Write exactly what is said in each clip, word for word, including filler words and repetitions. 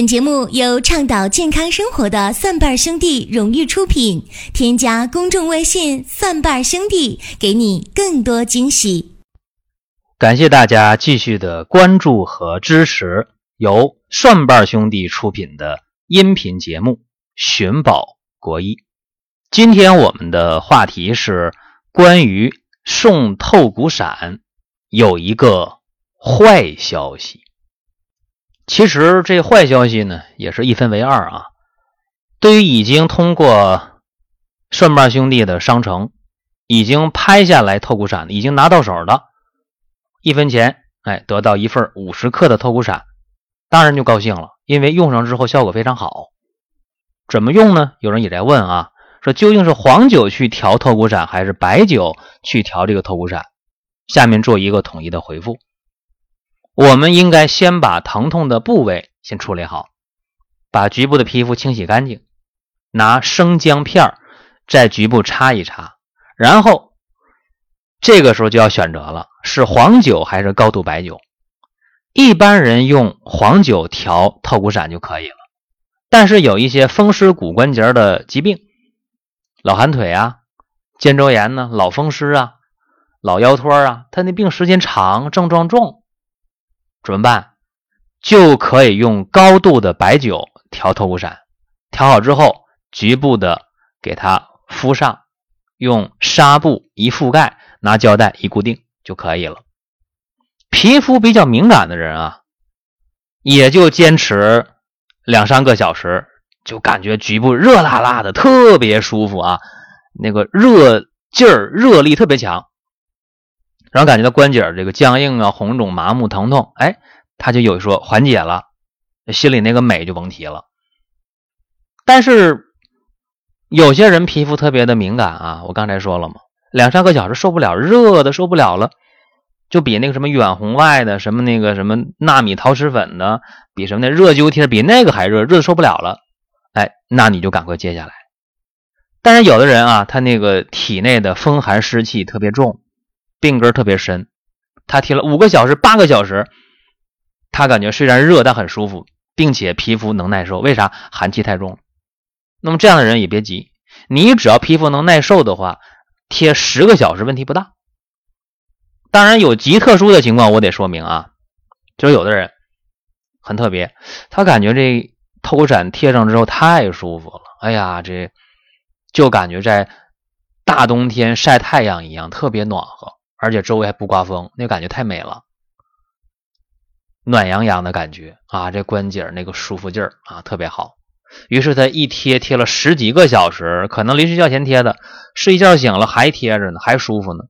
本节目由倡导健康生活的蒜瓣兄弟荣誉出品，添加公众微信蒜瓣兄弟，给你更多惊喜。感谢大家继续的关注和支持，由蒜瓣兄弟出品的音频节目《寻宝国医》。今天我们的话题是关于送透骨散有一个坏消息。其实这坏消息呢也是一分为二啊。对于已经通过蒜瓣兄弟的商城已经拍下来透骨散已经拿到手的，一分钱哎得到一份五十克的透骨散，当然就高兴了，因为用上之后效果非常好。怎么用呢？有人也在问啊，说究竟是黄酒去调透骨散还是白酒去调这个透骨散？下面做一个统一的回复。我们应该先把疼痛的部位先处理好，把局部的皮肤清洗干净，拿生姜片在局部擦一擦，然后这个时候就要选择了，是黄酒还是高度白酒。一般人用黄酒调透骨散就可以了，但是有一些风湿骨关节的疾病，老寒腿啊，肩周炎呢、啊，老风湿啊，老腰托啊，他那病时间长，症状重，怎么办？就可以用高度的白酒调透骨散，调好之后局部的给它敷上，用纱布一覆盖，拿胶带一固定就可以了。皮肤比较敏感的人啊，也就坚持两三个小时就感觉局部热辣辣的，特别舒服啊，那个热劲儿热力特别强，然后感觉到关节这个僵硬啊、红肿、麻木、疼痛，哎，他就有说缓解了，心里那个美就甭提了。但是有些人皮肤特别的敏感啊，我刚才说了嘛，两三个小时受不了，热的受不了了，就比那个什么远红外的、什么那个什么纳米陶瓷粉的，比什么那热灸贴，比那个还热，热的受不了了，哎，那你就赶快接下来。但是有的人啊，他那个体内的风寒湿气特别重，病根特别深，他贴了五个小时、八个小时，他感觉虽然热但很舒服，并且皮肤能耐受。为啥？寒气太重了。那么这样的人也别急，你只要皮肤能耐受的话，贴十个小时问题不大。当然有极特殊的情况，我得说明啊，就是有的人很特别，他感觉这透骨散贴上之后太舒服了，哎呀，这就感觉在大冬天晒太阳一样，特别暖和。而且周围还不刮风，那感觉太美了，暖洋洋的感觉啊！这关节那个舒服劲儿啊，特别好。于是他一贴贴了十几个小时，可能临睡觉前贴的，睡觉醒了还贴着呢，还舒服呢，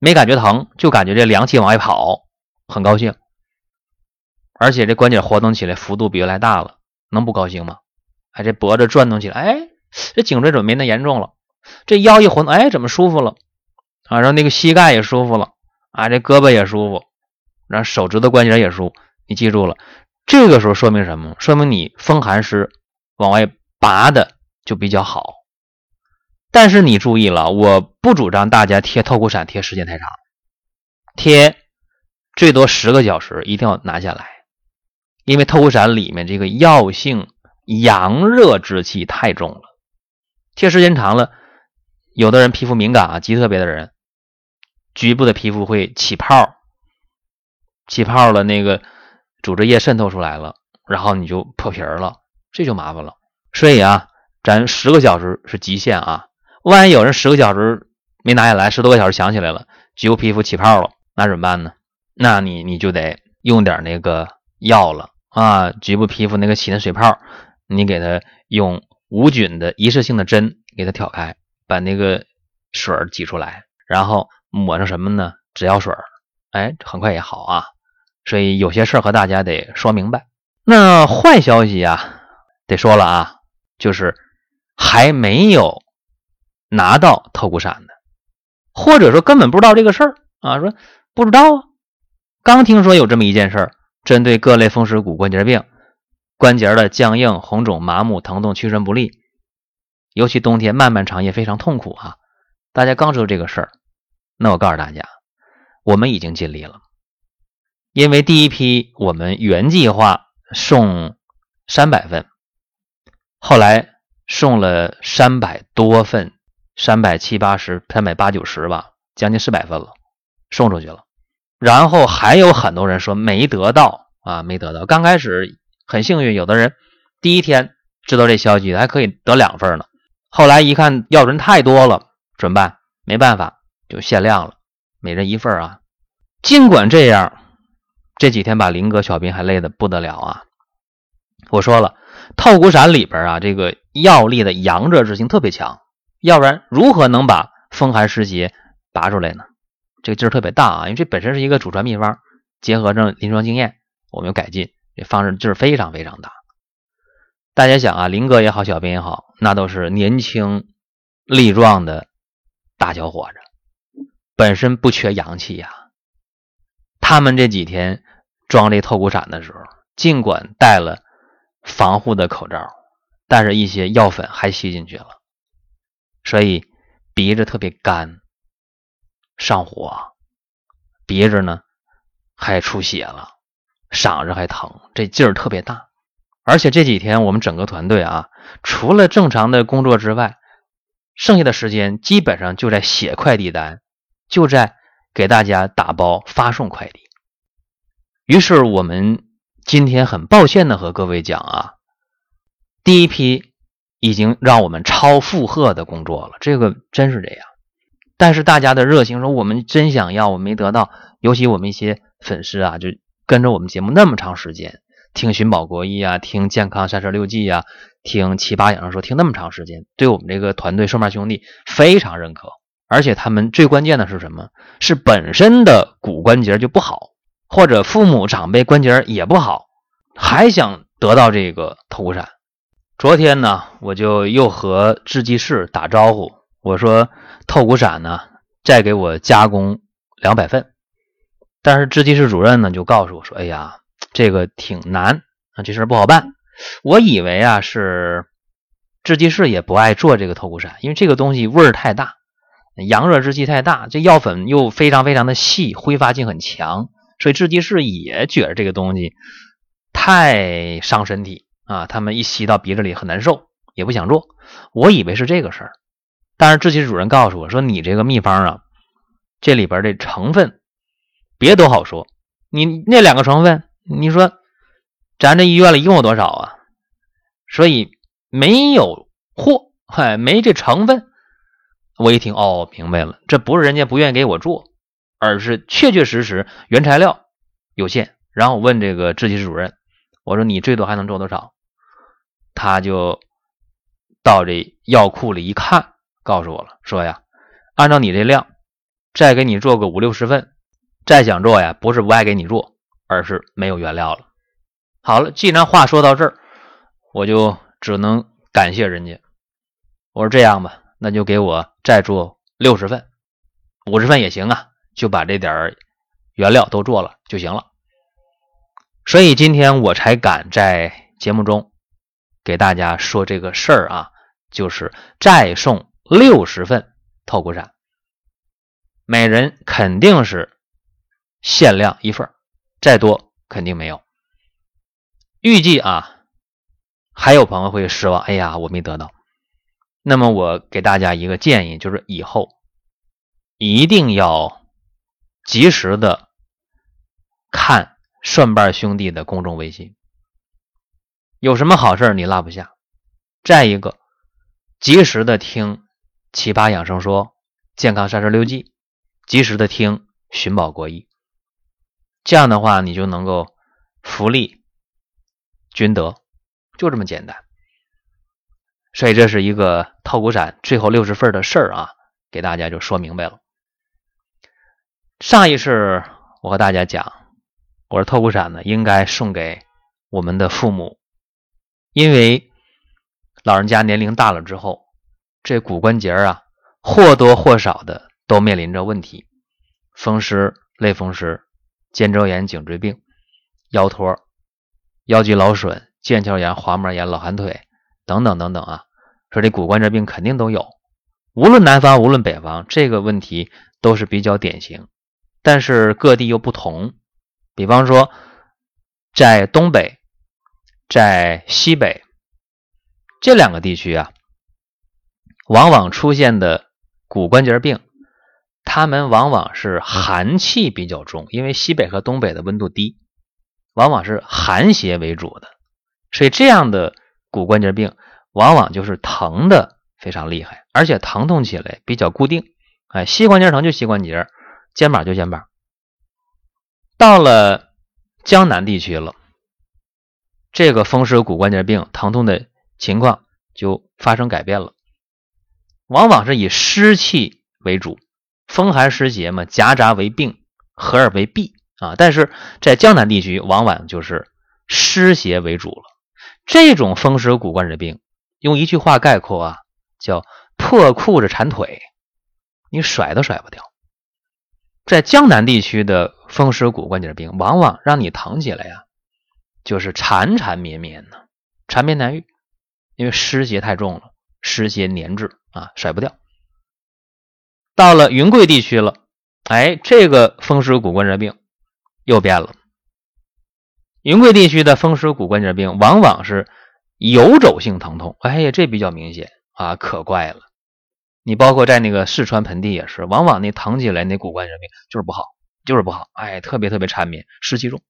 没感觉疼，就感觉这凉气往外跑，很高兴。而且这关节活动起来幅度比原来大了，能不高兴吗？哎，这脖子转动起来，哎，这颈椎怎么没那严重了？这腰一活动，哎，怎么舒服了？啊，然后那个膝盖也舒服了啊，这胳膊也舒服，然后手指头关节也舒服。你记住了，这个时候说明什么？说明你风寒湿往外拔的就比较好。但是你注意了，我不主张大家贴透骨散贴时间太长，贴最多十个小时一定要拿下来，因为透骨散里面这个药性阳热之气太重了，贴时间长了，有的人皮肤敏感啊，极特别的人。局部的皮肤会起泡，起泡了那个组织液渗透出来了，然后你就破皮了，这就麻烦了。所以啊，咱十个小时是极限啊，万一有人十个小时没拿下来，十多个小时想起来了，局部皮肤起泡了，那怎么办呢？那你你就得用点那个药了啊，局部皮肤那个起的水泡，你给它用无菌的一次性的针给它挑开，把那个水挤出来，然后抹上什么呢？止药水，哎，很快也好啊。所以有些事和大家得说明白。那坏消息啊，得说了啊，就是还没有拿到透骨散的，或者说根本不知道这个事儿啊，说不知道啊，刚听说有这么一件事儿，针对各类风湿骨关节病，关节的僵硬、红肿、麻木、疼痛、屈伸不利。尤其冬天漫漫长夜非常痛苦啊！大家刚知道这个事儿，那我告诉大家，我们已经尽力了。因为第一批我们原计划送三百份，后来送了三百多份，三百七八十，三百八九十吧，将近四百份了，送出去了。然后还有很多人说没得到啊，没得到。刚开始很幸运，有的人第一天知道这消息，还可以得两份呢。后来一看要人太多了，怎么办？没办法，就限量了，每人一份啊。尽管这样，这几天把林哥、小斌还累得不得了啊。我说了，透骨散里边啊，这个药力的阳热之性特别强，要不然如何能把风寒湿邪拔出来呢？这个劲儿特别大啊，因为这本身是一个祖传秘方，结合着临床经验，我们有改进，这方式劲儿非常非常大。大家想啊，林哥也好，小斌也好，那都是年轻力壮的大小伙子，本身不缺阳气呀、啊。他们这几天装这透骨散的时候，尽管带了防护的口罩，但是一些药粉还吸进去了，所以鼻子特别干，上火，鼻子呢还出血了，嗓子还疼，这劲儿特别大。而且这几天我们整个团队啊，除了正常的工作之外，剩下的时间基本上就在写快递单，就在给大家打包发送快递。于是我们今天很抱歉的和各位讲啊，第一批已经让我们超负荷的工作了，这个真是这样。但是大家的热情说我们真想要，我们没得到，尤其我们一些粉丝啊，就跟着我们节目那么长时间，听寻宝国医啊，听健康三十六计啊，听七八养生说听那么长时间，对我们这个团队瘦面兄弟非常认可。而且他们最关键的是什么？是本身的骨关节就不好，或者父母长辈关节也不好，还想得到这个透骨散。昨天呢，我就又和制剂室打招呼，我说透骨散呢再给我加工两百份。但是制剂室主任呢就告诉我说，哎呀，这个挺难，这事不好办。我以为啊是制剂室也不爱做这个透骨散，因为这个东西味儿太大，阳热之气太大，这药粉又非常非常的细，挥发性很强，所以制剂室也觉得这个东西太伤身体啊，他们一吸到鼻子里很难受，也不想做。我以为是这个事儿，但是制剂室主任告诉我说，你这个秘方啊，这里边的成分别都好说，你那两个成分，你说咱这医院里一共有多少啊？所以没有货，哎，没这成分。我一听，哦，明白了，这不是人家不愿意给我做，而是确确实实原材料有限。然后我问这个制剂室主任，我说你最多还能做多少？他就到这药库里一看，告诉我了，说呀，按照你这量，再给你做个五六十份，再想做呀，不是不爱给你做，而是没有原料了。好了，既然话说到这儿，我就只能感谢人家。我说这样吧，那就给我再做六十份，五十份也行啊，就把这点原料都做了就行了。所以今天我才敢在节目中给大家说这个事儿啊，就是再送六十份透骨散，每人肯定是限量一份，再多肯定没有。预计啊，还有朋友会失望，哎呀，我没得到。那么我给大家一个建议，就是以后一定要及时的看蒜瓣兄弟的公众微信，有什么好事你落不下。再一个，及时的听奇葩养生说，健康三十六计，及时的听寻宝国医，这样的话你就能够福利均得，就这么简单。所以这是一个透骨散最后六十份的事儿啊，给大家就说明白了。上一次我和大家讲，我说透骨散呢应该送给我们的父母，因为老人家年龄大了之后，这骨关节啊或多或少的都面临着问题，风湿、类风湿、肩周炎、颈椎病、腰托、腰肌劳损、腱鞘炎、滑膜炎、老寒腿等等等等啊，说这骨关节病肯定都有，无论南方无论北方，这个问题都是比较典型，但是各地又不同。比方说在东北，在西北这两个地区啊，往往出现的骨关节病，它们往往是寒气比较重，因为西北和东北的温度低，往往是寒邪为主的，所以这样的骨关节病往往就是疼的非常厉害，而且疼痛起来比较固定，哎，膝关节疼就膝关节，肩膀就肩膀。到了江南地区了，这个风湿骨关节病疼痛的情况就发生改变了，往往是以湿气为主，风寒湿邪嘛，夹杂为病，合而为弊啊。但是在江南地区，往往就是湿邪为主了。这种风湿骨关节病，用一句话概括啊，叫破裤子缠腿，你甩都甩不掉。在江南地区的风湿骨关节病，往往让你疼起来呀、啊，就是缠缠绵绵呢、啊，缠绵难愈，因为湿邪太重了，湿邪粘滞啊，甩不掉。到了云贵地区了，哎，这个风湿骨关节病又变了。云贵地区的风湿骨关节病往往是游走性疼痛，哎呀，这比较明显啊，可怪了。你包括在那个四川盆地也是，往往那疼起来那骨关节病就是不好，就是不好，哎，特别特别缠绵，湿气重。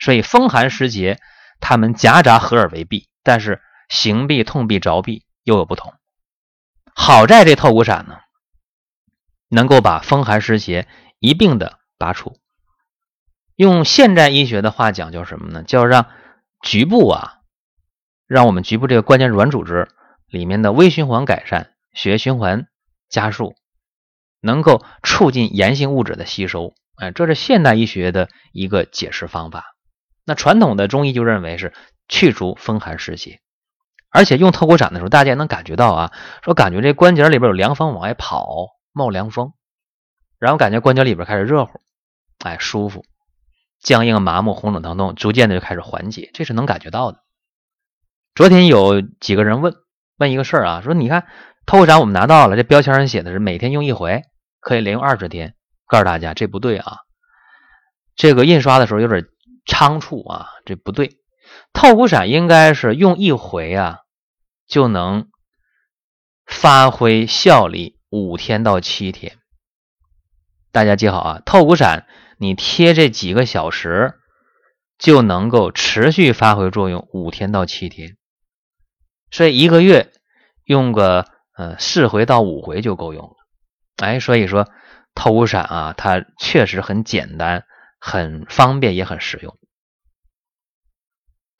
所以风寒湿邪他们夹杂合而为弊，但是行痹、痛痹、着痹又有不同。好在这透骨散呢，能够把风寒湿邪一并的拔除。用现代医学的话讲叫什么呢？叫让局部啊，让我们局部这个关节软组织里面的微循环改善，血循环加速，能够促进炎性物质的吸收。哎，这是现代医学的一个解释方法。那传统的中医就认为是去除风寒湿邪。而且用透骨散的时候，大家能感觉到啊，说感觉这关节里边有凉风往外跑，冒凉风，然后感觉关节里边开始热乎，哎，舒服，僵硬麻木红肿疼痛逐渐的就开始缓解，这是能感觉到的。昨天有几个人问问一个事儿啊，说你看透骨散我们拿到了，这标签上写的是每天用一回，可以连用二十天，告诉大家这不对啊，这个印刷的时候有点仓促啊，这不对，透骨散应该是用一回啊就能发挥效力五天到七天。大家记好啊，透骨散你贴这几个小时就能够持续发挥作用五天到七天。所以一个月用个呃四回到五回就够用了。哎，所以说透骨散啊，它确实很简单，很方便，也很实用。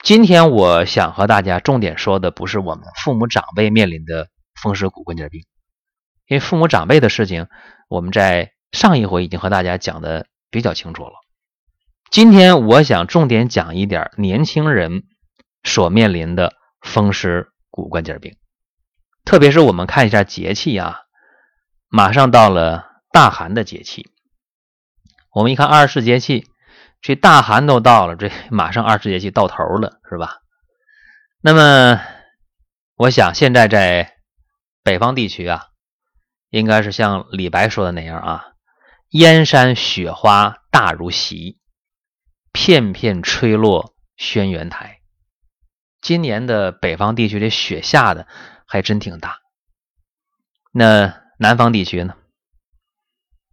今天我想和大家重点说的不是我们父母长辈面临的风湿骨关节病，因为父母长辈的事情我们在上一回已经和大家讲的比较清楚了。今天我想重点讲一点年轻人所面临的风湿骨关节病，特别是我们看一下节气啊，马上到了大寒的节气。我们一看二十四节气，这大寒都到了，这马上二十节气到头了，是吧？那么我想现在在北方地区啊，应该是像李白说的那样啊，燕山雪花大如席，片片吹落轩辕台。今年的北方地区这雪下的还真挺大。那南方地区呢？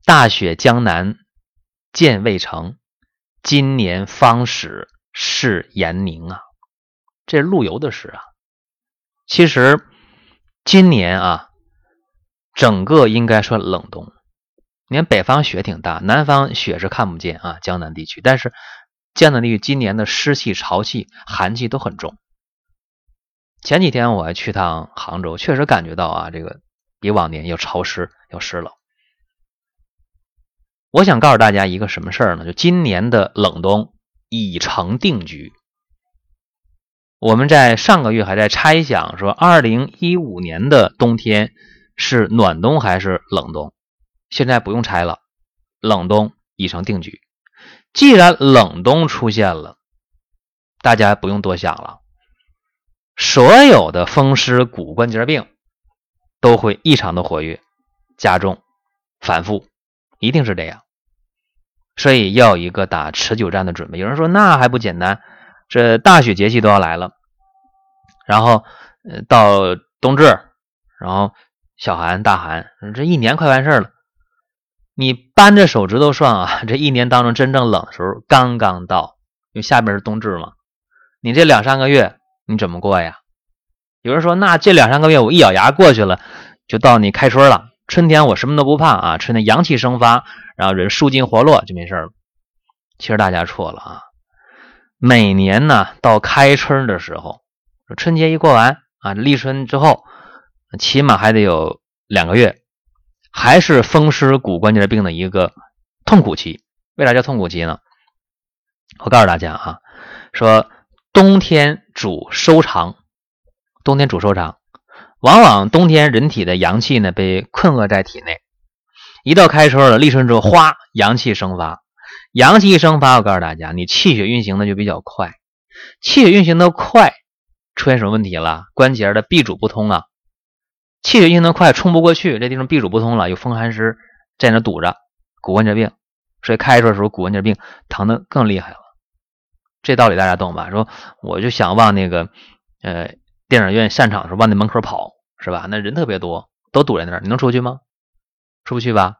大雪江南见渭城，今年方始是严宁啊，这是陆游的诗啊。其实今年啊，整个应该算冷冬。你看北方雪挺大，南方雪是看不见啊，江南地区。但是江南地区今年的湿气、潮气、寒气都很重。前几天我还去趟杭州，确实感觉到啊，这个比往年要潮湿、要湿冷。我想告诉大家一个什么事儿呢？就今年的冷冬已成定局。我们在上个月还在猜想说二零一五年的冬天是暖冬还是冷冬，现在不用猜了，冷冬已成定局。既然冷冬出现了，大家不用多想了，所有的风湿骨关节病都会异常的活跃、加重、反复，一定是这样。所以要一个打持久战的准备。有人说那还不简单，这大雪节气都要来了，然后呃到冬至，然后小寒大寒，这一年快完事儿了。你扳着手指头算啊，这一年当中真正冷的时候刚刚到，因为下边是冬至嘛。你这两三个月你怎么过呀？有人说，那这两三个月我一咬牙过去了，就到你开春了，春天我什么都不怕啊，春天阳气生发，然后人舒筋活络就没事了。其实大家错了啊，每年呢到开春的时候，春节一过完啊，立春之后起码还得有两个月，还是风湿骨关节病的一个痛苦期。为啥叫痛苦期呢？我告诉大家啊，说冬天主收藏，冬天主收藏，往往冬天人体的阳气呢被困厄在体内，一到开春了，立春之后，哗，阳气生发，阳气生发，我告诉大家，你气血运行的就比较快，气血运行的快，出现什么问题了？关节的闭主不通啊。气血运行的快，冲不过去，这地方闭主不通了，有风寒湿在那堵着，骨关节病，所以开春的时候骨关节病疼的更厉害了。这道理大家懂吧？说我就想往那个呃电影院散场的时候往那门口跑，是吧？那人特别多，都堵在那儿，你能出去吗？出不去吧？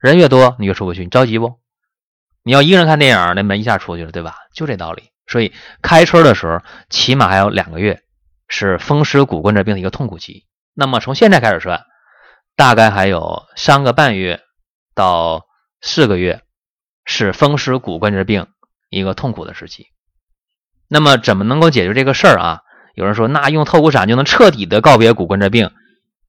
人越多你越出不去，你着急不？你要一个人看电影，那门一下出去了，对吧？就这道理。所以开春的时候起码还有两个月是风湿骨关节病的一个痛苦期。那么从现在开始算，大概还有三个半月到四个月是风湿骨关节病一个痛苦的时期。那么怎么能够解决这个事儿啊？有人说，那用透骨散就能彻底的告别骨关节病。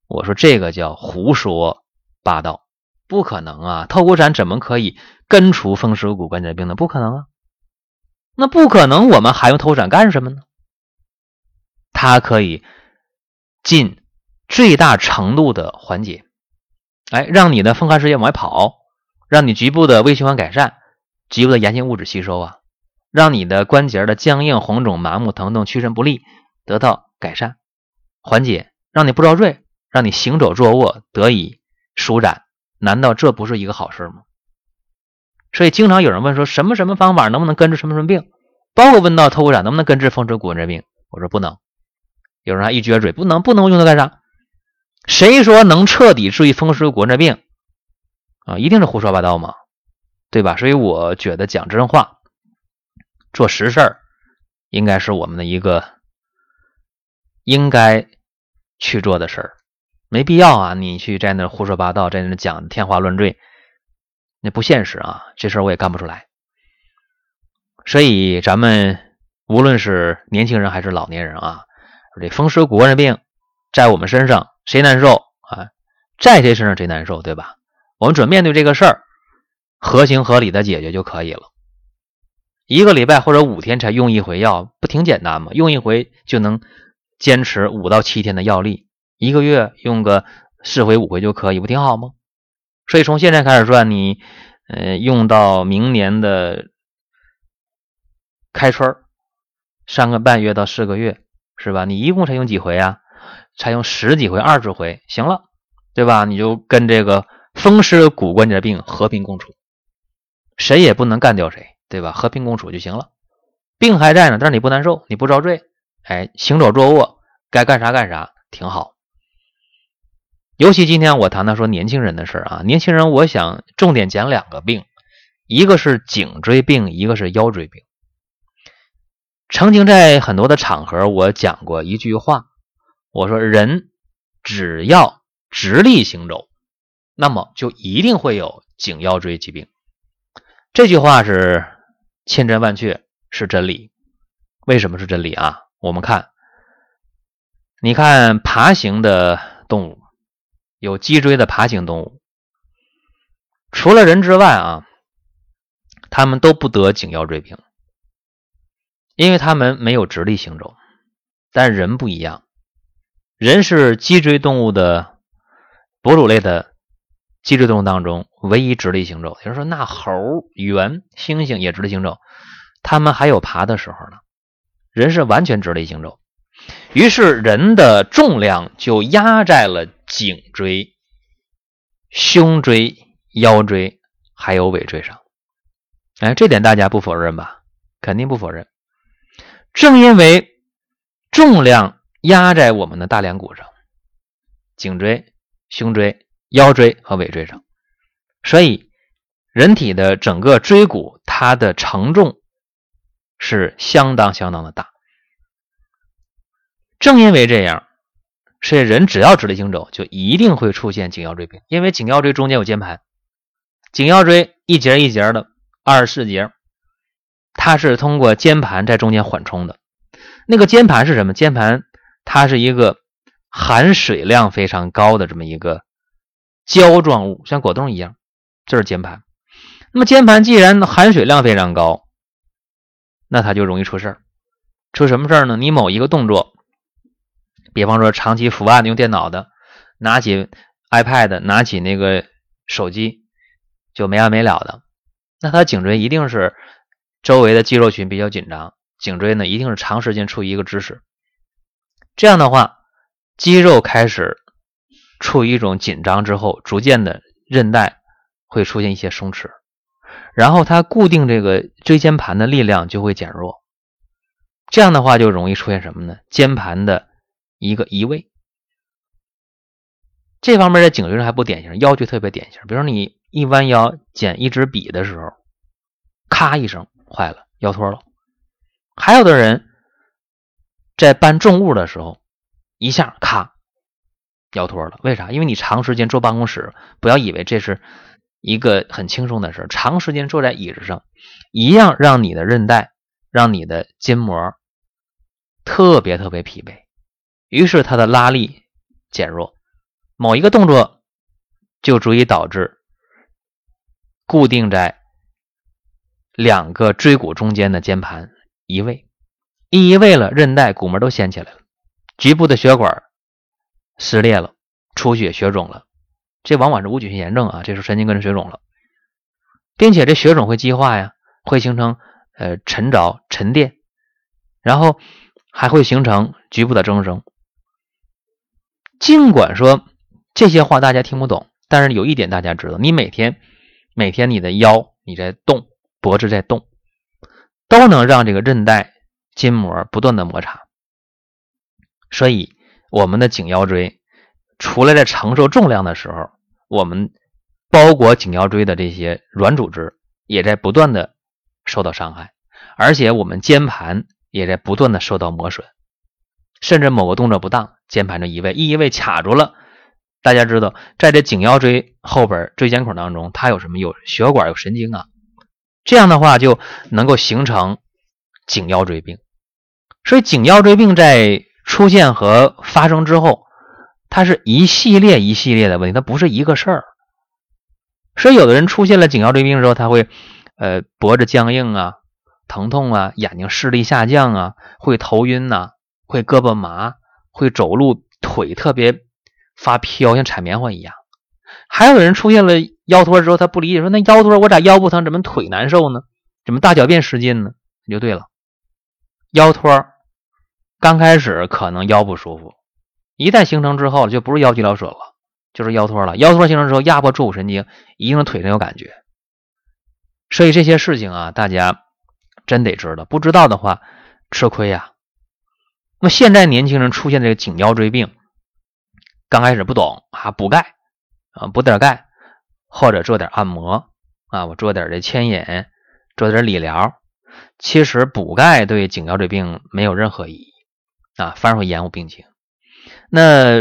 我说这个叫胡说八道，不可能啊！透骨散怎么可以根除风湿骨关节病呢？不可能啊！那不可能，我们还用透骨散干什么呢？它可以进最大程度的缓解，哎，让你的风寒湿液往外跑，让你局部的微循环改善，局部的炎性物质吸收啊，让你的关节的僵硬、红肿、麻木、疼痛、屈伸不利得到改善、缓解，让你不着赘，让你行走坐卧得以舒展。难道这不是一个好事吗？所以经常有人问说，什么什么方法能不能根治什么什么病？包括问到透骨散能不能根治风湿骨关节病？我说不能。有人还一撅嘴，不能不能用它干啥？谁说能彻底治愈风湿骨关节病啊？一定是胡说八道嘛，对吧？所以我觉得讲真话、做实事儿，应该是我们的一个应该去做的事儿，没必要啊！你去在那胡说八道，在那讲天花乱坠，那不现实啊！这事儿我也干不出来。所以咱们无论是年轻人还是老年人啊，这风湿骨关节病在我们身上。谁难受啊？在谁身上谁难受，对吧？我们准面对这个事儿，合情合理的解决就可以了。一个礼拜或者五天才用一回药，不挺简单吗？用一回就能坚持五到七天的药力，一个月用个四回五回就可以，不挺好吗？所以从现在开始算，你呃用到明年的开春，三个半月到四个月，是吧？你一共才用几回啊？才用十几回、二十回，行了，对吧？你就跟这个风湿骨关节病和平共处，谁也不能干掉谁，对吧？和平共处就行了。病还在呢，但是你不难受，你不着罪，哎，行走坐卧，该干啥干啥，挺好。尤其今天我谈到说年轻人的事儿啊，年轻人我想重点讲两个病，一个是颈椎病，一个是腰椎病。曾经在很多的场合我讲过一句话，我说人只要直立行走，那么就一定会有颈腰椎疾病。这句话是千真万确，是真理。为什么是真理啊？我们看，你看爬行的动物，有脊椎的爬行动物，除了人之外啊，他们都不得颈腰椎病，因为他们没有直立行走。但人不一样，人是脊椎动物的哺乳类的脊椎动物当中唯一直立行走。有人说，那猴、猿、猩猩也直立行走，他们还有爬的时候呢，人是完全直立行走。于是人的重量就压在了颈椎、胸椎、腰椎还有尾椎上。哎，这点大家不否认吧？肯定不否认。正因为重量压在我们的大梁骨上、颈椎、胸椎、腰椎和尾椎上。所以人体的整个椎骨它的承重是相当相当的大。正因为这样，所以人只要直立行走就一定会出现颈腰椎病，因为颈腰椎中间有间盘，颈腰椎一节一节的二十四节，它是通过间盘在中间缓冲的。那个间盘是什么？间盘它是一个含水量非常高的这么一个胶状物，像果冻一样，这是间盘。那么间盘既然含水量非常高，那它就容易出事儿。出什么事儿呢？你某一个动作，比方说长期伏案用电脑的，拿起 iPad， 拿起那个手机就没完没了的，那他颈椎一定是周围的肌肉群比较紧张，颈椎呢一定是长时间处于一个姿势，这样的话肌肉开始处于一种紧张之后，逐渐的韧带会出现一些松弛，然后它固定这个椎间盘的力量就会减弱，这样的话就容易出现什么呢？间盘的一个移位。这方面在颈椎上还不典型，腰椎特别典型。比如说你一弯腰捡一支笔的时候，咔一声坏了，腰脱了。还有的人在搬重物的时候一下咔腰脱了，为啥？因为你长时间坐办公室，不要以为这是一个很轻松的事，长时间坐在椅子上一样让你的韧带，让你的筋膜特别特别疲惫，于是它的拉力减弱，某一个动作就足以导致固定在两个椎骨中间的间盘移位，一移位了，韧带骨膜都掀起来了，局部的血管撕裂了，出血血肿了，这往往是无菌性炎症啊，这是神经根的血肿了，并且这血肿会激化呀，会形成呃沉着沉淀，然后还会形成局部的增生。尽管说这些话大家听不懂，但是有一点大家知道，你每天每天你的腰你在动，脖子在动，都能让这个韧带筋膜不断的摩擦。所以我们的颈腰椎除了在承受重量的时候，我们包裹颈腰椎的这些软组织也在不断的受到伤害，而且我们间盘也在不断的受到磨损，甚至某个动作不当，间盘的移位，一移位卡住了。大家知道，在这颈腰椎后边椎间孔当中，它有什么？有血管，有神经啊。这样的话，就能够形成颈腰椎病。所以，颈腰椎病在出现和发生之后，它是一系列一系列的问题，它不是一个事儿。所以，有的人出现了颈腰椎病之后，他会呃脖子僵硬啊、疼痛啊、眼睛视力下降啊、会头晕啊、会胳膊麻、会走路腿特别发飘，像踩棉花一样。还有人出现了腰脱之后，他不理解，说那腰脱我咋腰不疼，怎么腿难受呢？怎么大小便失禁呢？你就对了，腰脱刚开始可能腰不舒服，一旦形成之后就不是腰肌劳损了，就是腰脱了。腰脱形成之后压迫坐骨神经，一定是腿上有感觉。所以这些事情啊，大家真得知道，不知道的话吃亏呀、啊。那么现在年轻人出现这个颈腰椎病，刚开始不懂啊，补钙啊，补点钙，或者做点按摩啊，我做点这牵引，做点理疗。其实补钙对颈腰椎病没有任何意义啊，反而会延误病情。那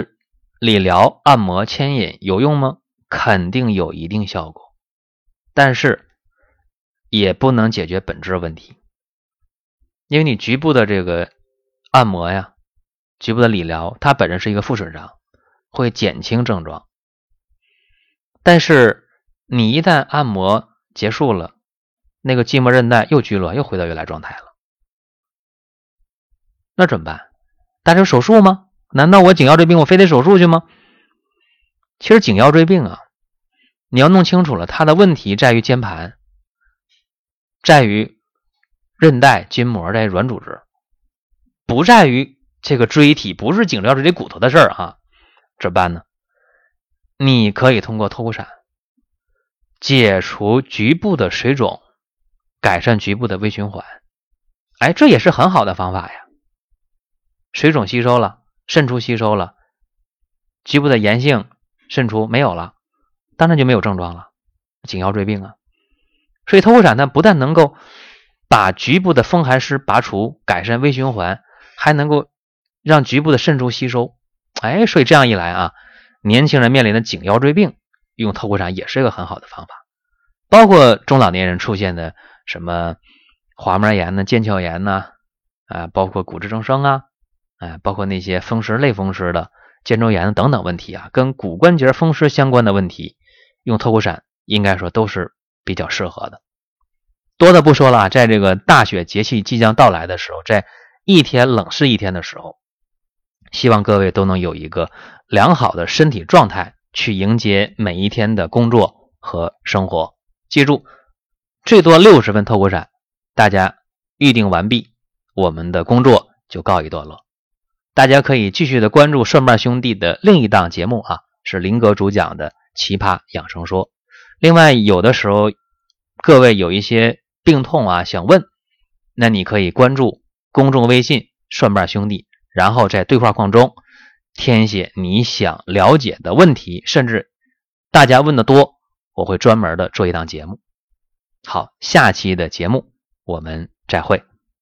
理疗、按摩、牵引有用吗？肯定有一定效果，但是也不能解决本质问题，因为你局部的这个按摩呀，局部的理疗，它本身是一个负损伤，会减轻症状。但是你一旦按摩结束了，那个筋膜韧带又聚落，又回到原来状态了，那怎么办？但是有手术吗？难道我颈腰椎病我非得手术去吗？其实颈腰椎病啊，你要弄清楚了，它的问题在于间盘，在于韧带、筋膜，在于软组织，不在于这个椎体，不是颈椎这骨头的事儿啊。怎么办呢？你可以通过透骨散解除局部的水肿，改善局部的微循环，哎，这也是很好的方法呀。水肿吸收了，肾出吸收了，局部的炎性渗出没有了，当然就没有症状了，紧要追病啊。所以透过散弹不但能够把局部的风寒湿拔除，改善微循环，还能够让局部的渗出吸收。哎，所以这样一来啊，年轻人面临的颈腰椎病用透过散也是一个很好的方法，包括中老年人出现的什么滑膜炎呢、腱鞘炎呢、啊，啊，包括骨质增生啊，啊，包括那些风湿类风湿的肩周炎等等问题啊，跟骨关节风湿相关的问题，用透过散应该说都是比较适合的。多的不说了，在这个大雪节气即将到来的时候，在一天冷是一天的时候，希望各位都能有一个良好的身体状态，去迎接每一天的工作和生活。记住，最多六十份透过散，大家预定完毕，我们的工作就告一段落。大家可以继续的关注蒜瓣兄弟的另一档节目啊，是林格主讲的《奇葩养生说》。另外，有的时候各位有一些病痛啊，想问，那你可以关注公众微信蒜瓣兄弟，然后在对话框中填写你想了解的问题，甚至大家问的多，我会专门的做一档节目。好，下期的节目我们再会。